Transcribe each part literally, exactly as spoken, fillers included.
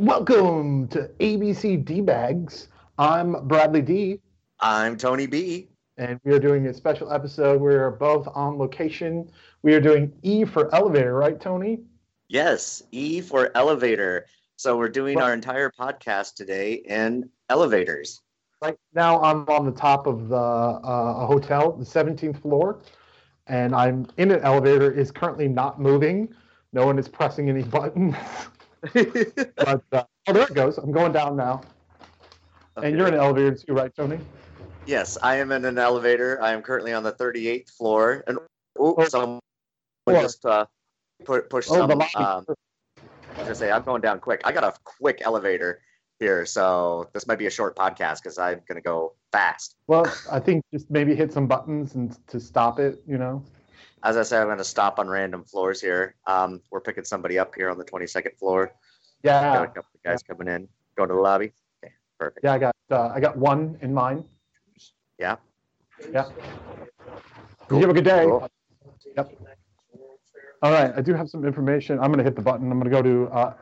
Welcome to A B C D-Bags. I'm Bradley D. I'm Tony B. And we are doing a special episode. We're both on location. We are doing E for elevator, right, Tony? Yes, E for elevator. So we're doing well, our entire podcast today in elevators. Right now I'm on the top of the, uh, a hotel, the seventeenth floor, and I'm in an elevator. It's currently not moving. No one is pressing any buttons. but, uh, oh, there it goes. I'm going down now. Okay. And you're in an elevator too, right, Tony? Yes, I am in an elevator. I am currently on the thirty-eighth floor. And oh, oh someone floor. just uh, pu- pushed oh, some. Um, I was gonna say I'm going down quick. I got a quick elevator here, so this might be a short podcast because I'm gonna go fast. Well, I think just maybe hit some buttons and to stop it, you know. As I said, I'm going to stop on random floors here. Um, we're picking somebody up here on the twenty-second floor. Yeah. Got a couple of guys yeah. coming in. Going to the lobby. Okay, perfect. Yeah, I got uh, I got one in mind. Yeah. Yeah. Cool. You have a good day. Cool. Yep. All right. I do have some information. I'm going to hit the button. I'm going to go to uh,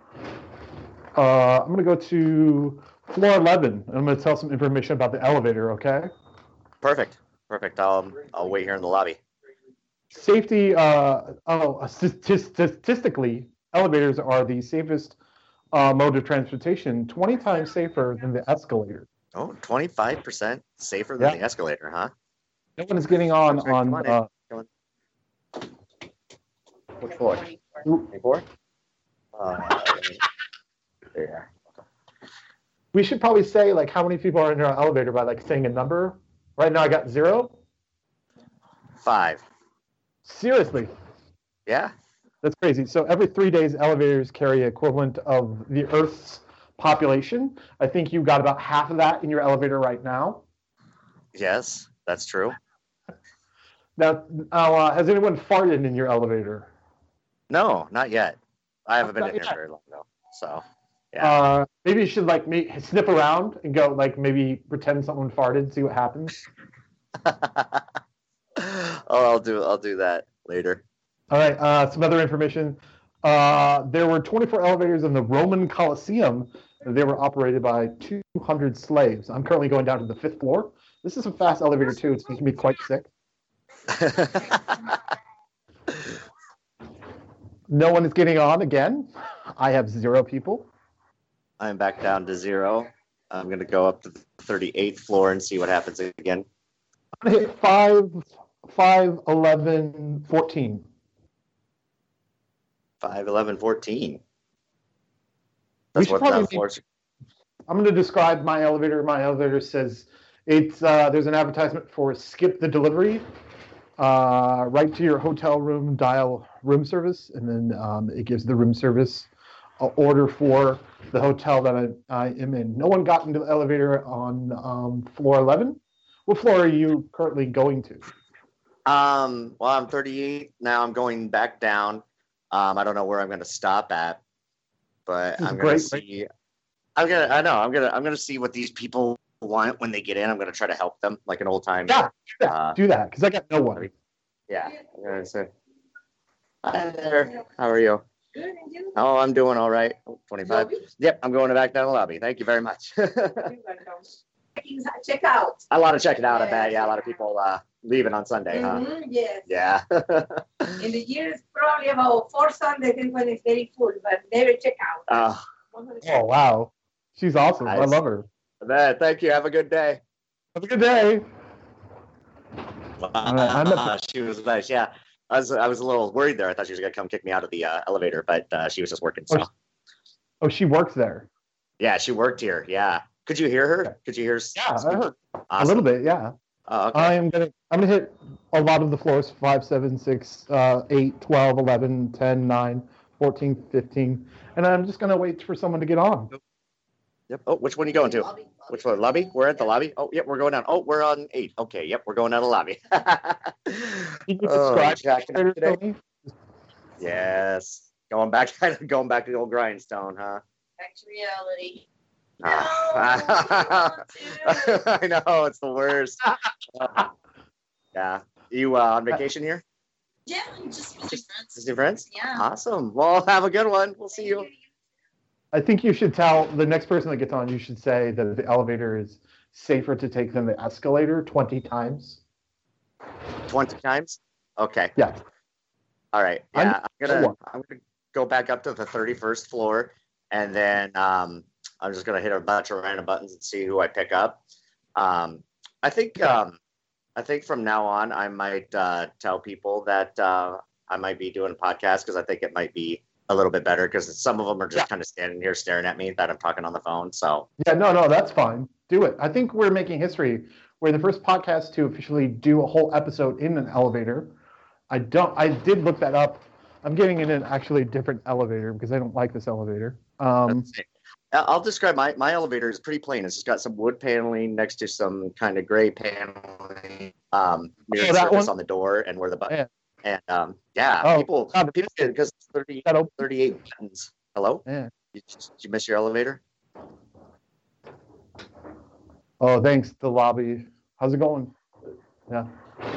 uh, I'm going to go to floor eleven. I'm going to tell some information about the elevator. Okay. Perfect. Perfect. I'll I'll wait here in the lobby. Safety, uh, oh, statistically, elevators are the safest uh, mode of transportation, twenty times safer than the escalator. Oh, twenty-five percent safer than yeah. the escalator, huh? No one is getting on. Right, on, on, uh, on. Which floor? twenty-four? Uh, there you are. We should probably say, like, how many people are in our elevator by, like, saying a number. Right now I got zero. Five. Seriously? Yeah. That's crazy. So every three days, elevators carry an equivalent of the Earth's population. I think you got about half of that in your elevator right now. Yes, that's true. Now, uh, has anyone farted in your elevator? No, not yet. I haven't not been in here very long, though. So, yeah. Uh, maybe you should, like, me, sniff around and go, like, maybe pretend someone farted, see what happens. Oh, I'll do I'll do that later. All right, uh, some other information. Uh, there were twenty-four elevators in the Roman Colosseum. They were operated by two hundred slaves. I'm currently going down to the fifth floor. This is a fast elevator, too. It's making me quite sick. No one is getting on again. I have zero people. I'm back down to zero. I'm going to go up to the thirty-eighth floor and see what happens again. I'm going to hit five... Five, eleven, fourteen. Five, eleven, fourteen. That's what that floor's. I'm going to describe my elevator. My elevator says it's uh, there's an advertisement for skip the delivery, uh, right to your hotel room, dial room service, and then um, it gives the room service a order for the hotel that I, I am in. No one got into the elevator on um, floor eleven. What floor are you currently going to? Um, well, I'm thirty-eight now. I'm going back down. Um, I don't know where I'm going to stop at, but I'm going to see. I'm going to. I know. I'm going to. I'm going to see what these people want when they get in. I'm going to try to help them like an old time. Yeah, uh, do that because I got no one. Yeah. I'm gonna say, hi there. How are you? Good. And you? Oh, I'm doing all right. Oh, twenty-five. Yep. I'm going back down the lobby. Thank you very much. Check out. A lot of checking out. Yeah. I bet. Yeah. A lot of people. Uh, Leaving on Sunday, mm-hmm, huh? Yes. Yeah. In the year, it's probably about four Sundays when it's very full, but never check out. Uh, oh, wow. She's awesome. Nice. I love her. Man, thank you. Have a good day. Have a good day. Wow. I'm a- she was nice. Yeah. I was, I was a little worried there. I thought she was going to come kick me out of the uh, elevator, but uh, she was just working. So. Oh, she, oh, she works there. Yeah, she worked here. Yeah. Could you hear her? Okay. Could you hear? Yeah, I heard. Awesome. A little bit. Yeah. Oh, okay. I'm going to I'm gonna hit a lot of the floors, five, seven, six, uh, eight, twelve, eleven, ten, nine, fourteen, fifteen, and I'm just going to wait for someone to get on. Yep. Oh, which one are you going to? Lobby, lobby. Which one? Lobby? We're at the lobby? Oh, yep, we're going down. Oh, we're on eight. Okay, yep, we're going down the lobby. Can you oh, subscribe to today? Yes. Going back, going back to the old grindstone, huh? Back to reality. No, I know, it's the worst. uh, yeah. You uh, on vacation here? Yeah, just with your friends. Just your friends? Yeah. Awesome. Well, have a good one. We'll see you. I think you should tell the next person that gets on, you should say that the elevator is safer to take than the escalator twenty times. twenty times? Okay. Yeah. All right. Yeah. I'm, I'm gonna I'm gonna go back up to the thirty-first floor, and then um, I'm just gonna hit a bunch of random buttons and see who I pick up. Um, I think um, I think from now on I might uh, tell people that uh, I might be doing a podcast, because I think it might be a little bit better, because some of them are just yeah. kind of standing here staring at me that I'm talking on the phone. So yeah, no, no, that's fine. Do it. I think we're making history. We're the first podcast to officially do a whole episode in an elevator. I don't. I did look that up. I'm getting in an actually different elevator because I don't like this elevator. Um, I'll describe my, my elevator is pretty plain. It's just got some wood paneling next to some kind of gray paneling um, near oh, the surface one? on the door and where the button. Yeah. And um, yeah, oh, people God, people because thirty-eight buttons. Hello? Yeah. You, did you miss your elevator? Oh, thanks. The lobby. How's it going? Yeah. Did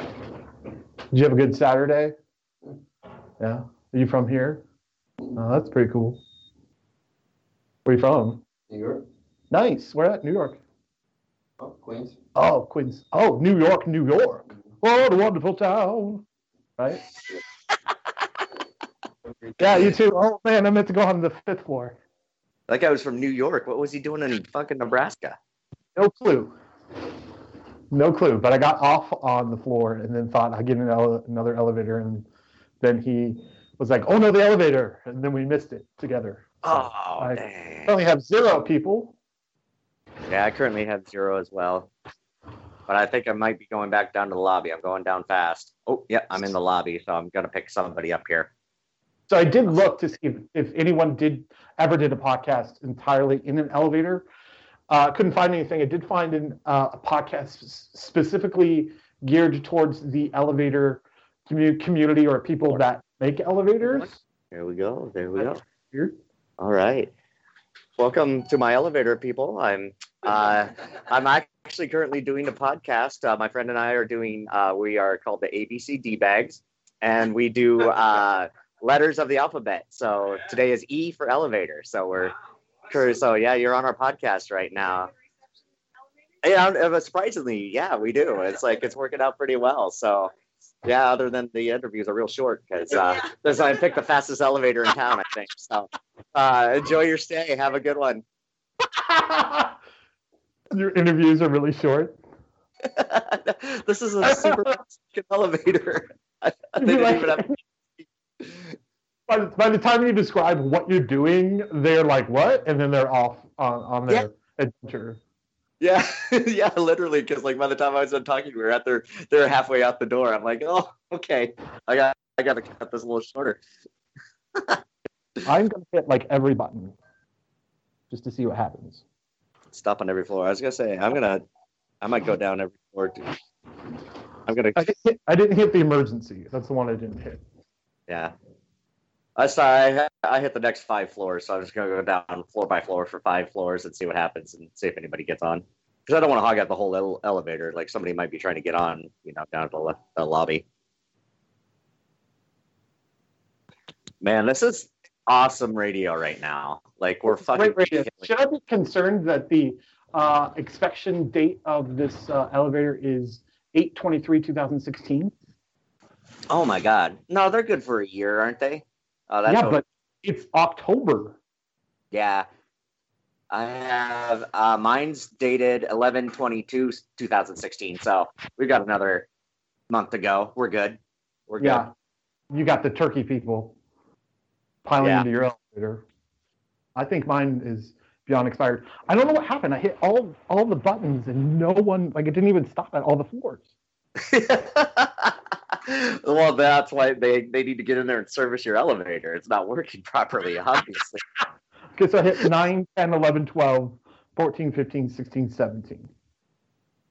you have a good Saturday? Yeah. Are you from here? Oh, that's pretty cool. Where are you from? New York. Nice. Where at? New York. Oh, Queens. Oh, Queens. Oh, New York, New York. What a wonderful town. Right? Yeah, you too. Oh, man, I meant to go on the fifth floor. That guy was from New York. What was he doing in fucking Nebraska? No clue. No clue, but I got off on the floor and then thought I'd get an ele- another elevator, and then he was like, oh, no, the elevator, and then we missed it together. Oh, so I dang. currently have zero people. Yeah, I currently have zero as well, but I think I might be going back down to the lobby. I'm going down fast. Oh, yeah, I'm in the lobby, so I'm going to pick somebody up here. So I did look to see if, if anyone did ever did a podcast entirely in an elevator. I uh, couldn't find anything. I did find an, uh, a podcast specifically geared towards the elevator commu- community or people that make elevators. There we go. There we go. All right. Welcome to my elevator, people. I'm uh, I'm actually currently doing a podcast. Uh, my friend and I are doing, uh, we are called the A B C D-Bags, and we do uh, letters of the alphabet. So today is E for elevator. So we're So yeah, you're on our podcast right now. Yeah, surprisingly, yeah, we do. It's like it's working out pretty well. So yeah, other than the interviews are real short because uh, this I picked the fastest elevator in town, I think. So uh, enjoy your stay. Have a good one. Your interviews are really short. This is a super fast elevator. I think like- even have. By the, by the time you describe what you're doing, they're like, what? And then they're off on, on their yeah. adventure. Yeah, yeah, literally, because like by the time I was done talking, we were at their, they're halfway out the door. I'm like, oh, okay, I got, I got to cut this a little shorter. I'm gonna hit like every button, just to see what happens. Stop on every floor. I was gonna say, I'm gonna, I might go down every floor too. I'm gonna. I didn't hit, I didn't hit the emergency. That's the one I didn't hit. Yeah. I sorry, I, I hit the next five floors, so I'm just going to go down floor by floor for five floors and see what happens and see if anybody gets on. Because I don't want to hog out the whole ele- elevator. Like, somebody might be trying to get on, you know, down at the, le- the lobby. Man, this is awesome radio right now. Like, we're fucking... Should I be concerned that the uh, inspection date of this uh, elevator is eight twenty-three, twenty sixteen? Oh, my God. No, they're good for a year, aren't they? Oh, that's yeah, over. But it's October. Yeah. I have, uh, mine's dated eleven twenty-two, twenty sixteen. So we've got another month to go. We're good. We're good. Yeah. You got the turkey people piling yeah. into your elevator. I think mine is beyond expired. I don't know what happened. I hit all, all the buttons and no one, like it didn't even stop at all the floors. Well, that's why they, they need to get in there and service your elevator. It's not working properly, obviously. Okay, so I hit nine, ten, eleven, twelve, fourteen, fifteen, sixteen, seventeen.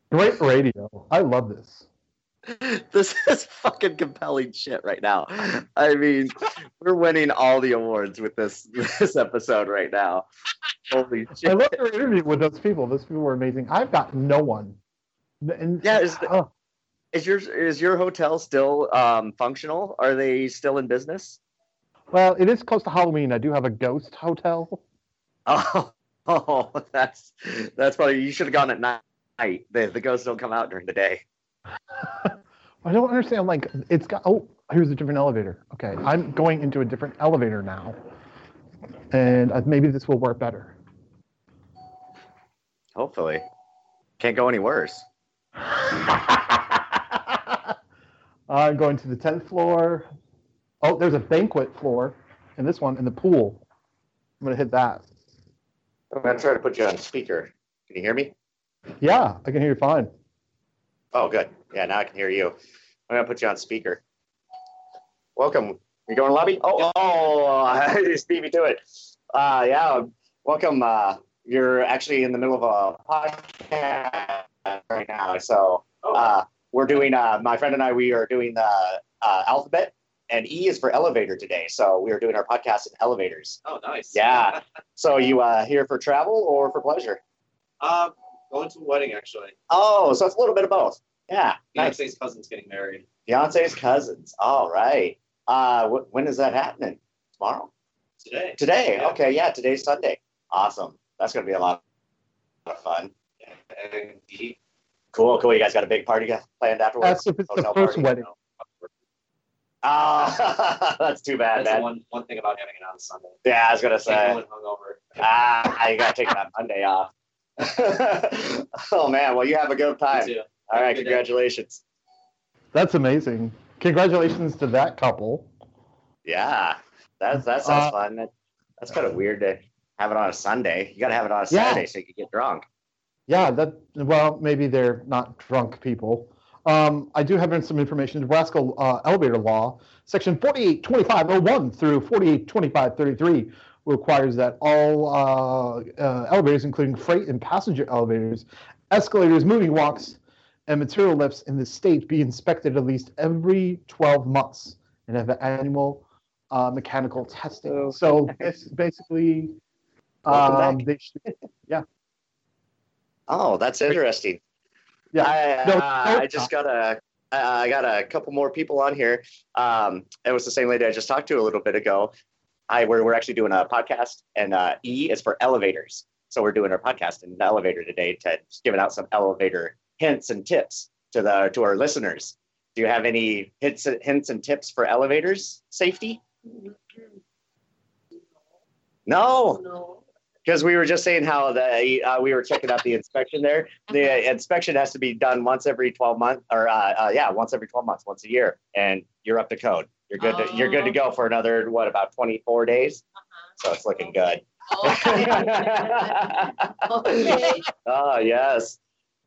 Great radio. I love this. This is fucking compelling shit right now. I mean, we're winning all the awards with this this episode right now. Holy shit. I love your interview with those people. Those people were amazing. I've got no one. And, yeah, it's... The- oh. Is your is your hotel still um, functional? Are they still in business? Well, it is close to Halloween. I do have a ghost hotel. Oh, oh, that's that's probably, you should have gone at night. The, the ghosts don't come out during the day. I don't understand. I'm like, it's got, oh, here's a different elevator. Okay, I'm going into a different elevator now. And maybe this will work better. Hopefully. Can't go any worse. I'm going to the tenth floor. Oh, there's a banquet floor in this one, in the pool. I'm going to hit that. I'm going to try to put you on speaker. Can you hear me? Yeah, I can hear you fine. Oh, good. Yeah, now I can hear you. I'm going to put you on speaker. Welcome. You going to lobby? Oh, oh, Stevie, do it. Uh, yeah, welcome. Uh, you're actually in the middle of a podcast right now. So uh, we're doing, uh, my friend and I, we are doing the uh, alphabet. And E is for elevator today, so we are doing our podcast in elevators. Oh, nice. Yeah. So you uh, here for travel or for pleasure? Uh, going to a wedding, actually. Oh, so it's a little bit of both. Yeah. Fiance's nice. Cousin's getting married. Fiance's cousins. All right. Uh, wh- when is that happening? Tomorrow? Today. Today. Yeah. Okay, yeah, today's Sunday. Awesome. That's going to be a lot of fun. Yeah. Indeed. Cool, cool. You guys got a big party planned afterwards? That's if it's the first party, wedding. You know? Ah, oh, that's too bad, that's man. One, one thing about having it on Sunday. Yeah, I was gonna say. Ah, you gotta take that Monday off. Oh man, well you have a good time. You too. All have right, congratulations. Day. That's amazing. Congratulations to that couple. Yeah, that's that sounds uh, fun. That, that's kind of weird to have it on a Sunday. You gotta have it on a Saturday yeah. so you can get drunk. Yeah, that. Well, maybe they're not drunk people. Um, I do have some information. Nebraska uh, elevator law, section forty-eight twenty-five oh one through forty-eight twenty-five thirty-three requires that all uh, uh, elevators, including freight and passenger elevators, escalators, moving walks, and material lifts in the state be inspected at least every twelve months and have annual uh, mechanical testing. Oh, so nice. Basically, um, they should, yeah. Oh, that's interesting. Yeah, I, no, uh, no. I just got a, uh, I got a couple more people on here. Um, it was the same lady I just talked to a little bit ago. I we're we're actually doing a podcast, and uh, E is for elevators, so we're doing our podcast in an elevator today, to just giving out some elevator hints and tips to the to our listeners. Do you have any hints hints and tips for elevators safety? No. No. Because we were just saying how the uh, we were checking out the inspection there. The inspection has to be done once every twelve months, or uh, uh, yeah, once every twelve months, once a year, and you're up to code. You're good. To, oh. You're good to go for another what about twenty-four days? Uh-huh. So it's looking good. Okay. Okay. Oh yes.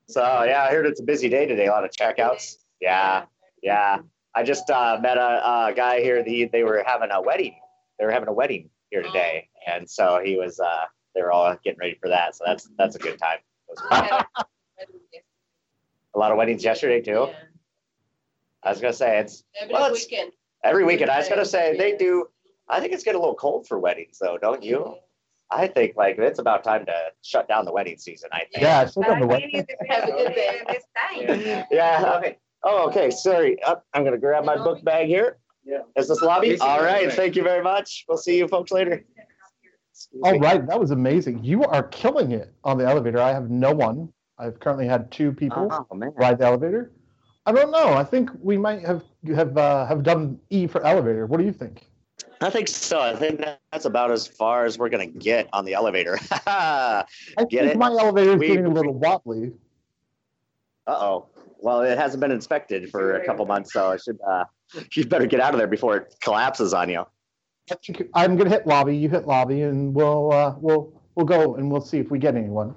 So yeah, I heard it's a busy day today. A lot of checkouts. Yeah, yeah. I just uh, met a, a guy here. He, they were having a wedding. They were having a wedding here today. Oh. And so he was. Uh, they were all getting ready for that, so that's that's a good time. A lot of weddings yesterday too. Yeah. I was gonna say it's every well, weekend. It's, every weekend. I was gonna say they do. I think it's getting a little cold for weddings though, don't you? I think like it's about time to shut down the wedding season. I think. Yeah, shut down the wedding. Have a good day this time. Yeah. Okay. Oh, okay. Sorry. Oh, I'm gonna grab my book bag here. Yeah. Is this lobby? All right. Thank you very much. We'll see you folks later. All right, that was amazing. You are killing it on the elevator. I have no one. I've currently had two people oh, ride the elevator. I don't know. I think we might have have uh, have done E for elevator. What do you think? I think so. I think that's about as far as we're gonna get on the elevator. Get I think it? My elevator is getting a little wobbly. Uh oh. Well, it hasn't been inspected for a couple months, so I should uh, you better get out of there before it collapses on you. I'm gonna hit lobby. You hit lobby, and we'll uh, we'll we'll go and we'll see if we get anyone.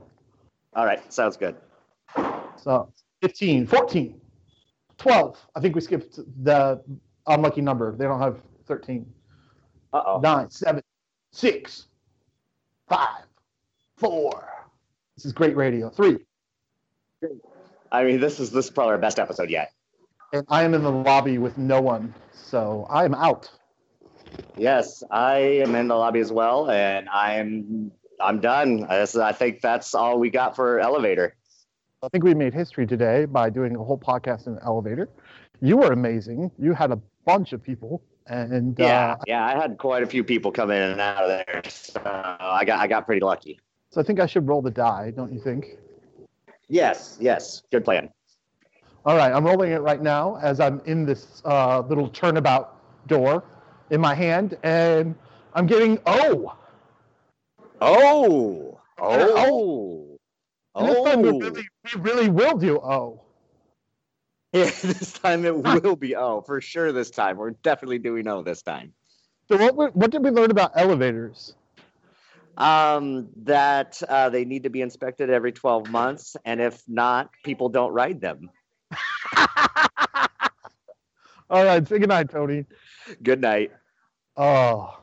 All right, sounds good. So fifteen, fourteen, twelve. I think we skipped the unlucky number. They don't have thirteen. Uh oh. Nine, seven, six, five, four. This is great radio. Three. I mean, this is this is probably our best episode yet. And I am in the lobby with no one, so I am out. Yes, I am in the lobby as well, and I'm I'm done. I, I think that's all we got for elevator. I think we made history today by doing a whole podcast in an elevator. You were amazing. You had a bunch of people. And yeah, uh, yeah, I had quite a few people come in and out of there. So I got I got pretty lucky. So I think I should roll the die, don't you think? Yes, yes, good plan. All right, I'm rolling it right now as I'm in this uh, little turnabout door in my hand, and I'm getting oh, oh, oh, oh. And this time we really, we really will do oh. Yeah, this time it will be oh for sure. This time we're definitely doing oh this time. So what what did we learn about elevators? Um, that uh, they need to be inspected every twelve months, and if not, people don't ride them. All right, say good night, Tony. Good night. Oh.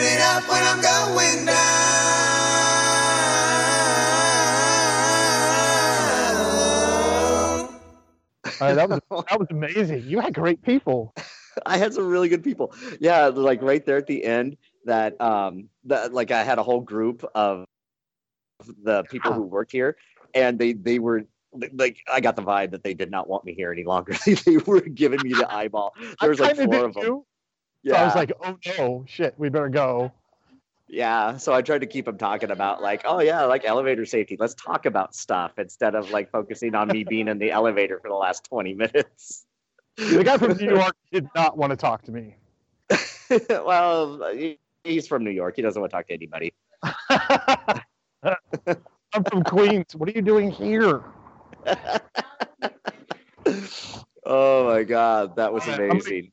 turn it up when I'm going down. All right, that was that was amazing. You had great people. I had some really good people. Yeah, like right there at the end, that um, that like I had a whole group of the people who worked here, and they they were. Like, I got the vibe that they did not want me here any longer. They were giving me the eyeball. There was like four of them. You? Yeah. So I was like, oh no, shit, we better go. Yeah. So I tried to keep them talking about like, oh yeah, like elevator safety. Let's talk about stuff instead of like focusing on me being in the elevator for the last twenty minutes. The guy from New York did not want to talk to me. Well, he's from New York. He doesn't want to talk to anybody. I'm from Queens. What are you doing here? Oh my God, that was amazing.